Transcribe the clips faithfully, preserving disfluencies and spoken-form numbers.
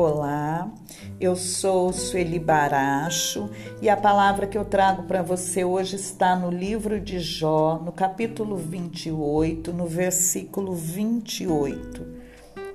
Olá, eu sou Sueli Baracho e a palavra que eu trago para você hoje está no livro de Jó, no capítulo vinte e oito, no versículo vinte e oito.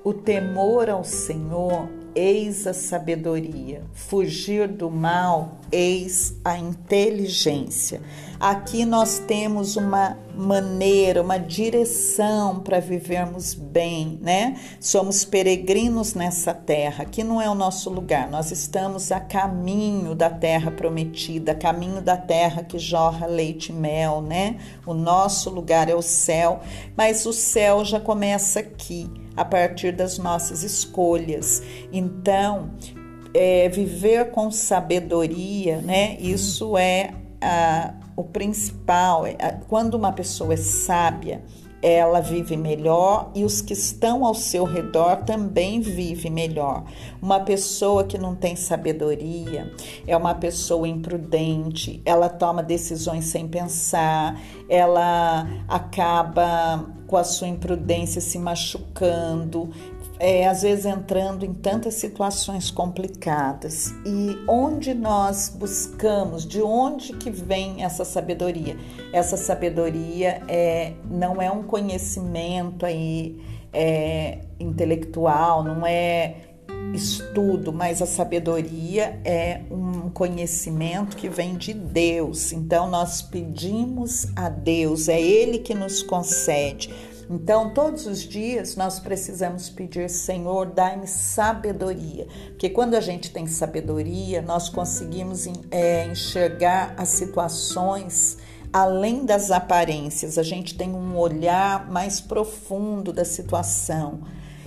O temor ao Senhor, eis a sabedoria, fugir do mal, eis a inteligência. Aqui nós temos uma maneira, uma direção para vivermos bem, né? Somos peregrinos nessa terra, aqui não é o nosso lugar, nós estamos a caminho da terra prometida, caminho da terra que jorra leite e mel, né? O nosso lugar é o céu, mas o céu já começa aqui, a partir das nossas escolhas. Então, é, viver com sabedoria, né? Isso é a, o principal. A, quando uma pessoa é sábia, ela vive melhor e os que estão ao seu redor também vivem melhor. Uma pessoa que não tem sabedoria é uma pessoa imprudente, ela toma decisões sem pensar, ela acaba com a sua imprudência se machucando, é, às vezes entrando em tantas situações complicadas. E onde nós buscamos, de onde que vem essa sabedoria? Essa sabedoria é, não é um conhecimento aí, é, intelectual, não é estudo, mas a sabedoria é um conhecimento que vem de Deus. Então nós pedimos a Deus, é Ele que nos concede. Então todos os dias nós precisamos pedir, Senhor, dai-me sabedoria, porque quando a gente tem sabedoria, nós conseguimos é, enxergar as situações além das aparências, a gente tem um olhar mais profundo da situação.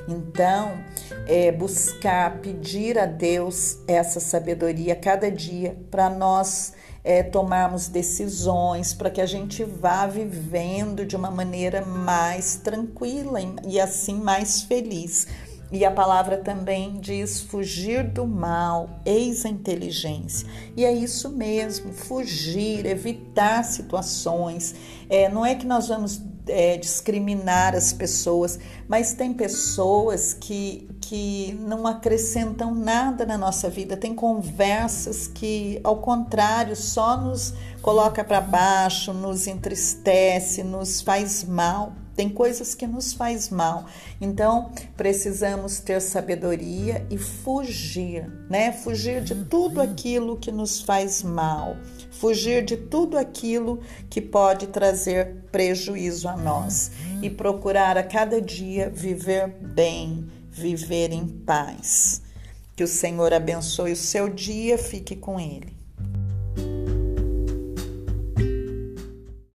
Então, é, buscar, pedir a Deus essa sabedoria cada dia para nós é, tomarmos decisões, para que a gente vá vivendo de uma maneira mais tranquila e, e assim mais feliz. E a palavra também diz, fugir do mal, eis a inteligência. E é isso mesmo, fugir, evitar situações. É, não é que nós vamos é, discriminar as pessoas, mas tem pessoas que, que não acrescentam nada na nossa vida. Tem conversas que, ao contrário, só nos coloca para baixo, nos entristece, nos faz mal. Tem coisas que nos faz mal, então precisamos ter sabedoria e fugir, né? Fugir de tudo aquilo que nos faz mal, fugir de tudo aquilo que pode trazer prejuízo a nós e procurar a cada dia viver bem, viver em paz. Que o Senhor abençoe o seu dia, fique com Ele.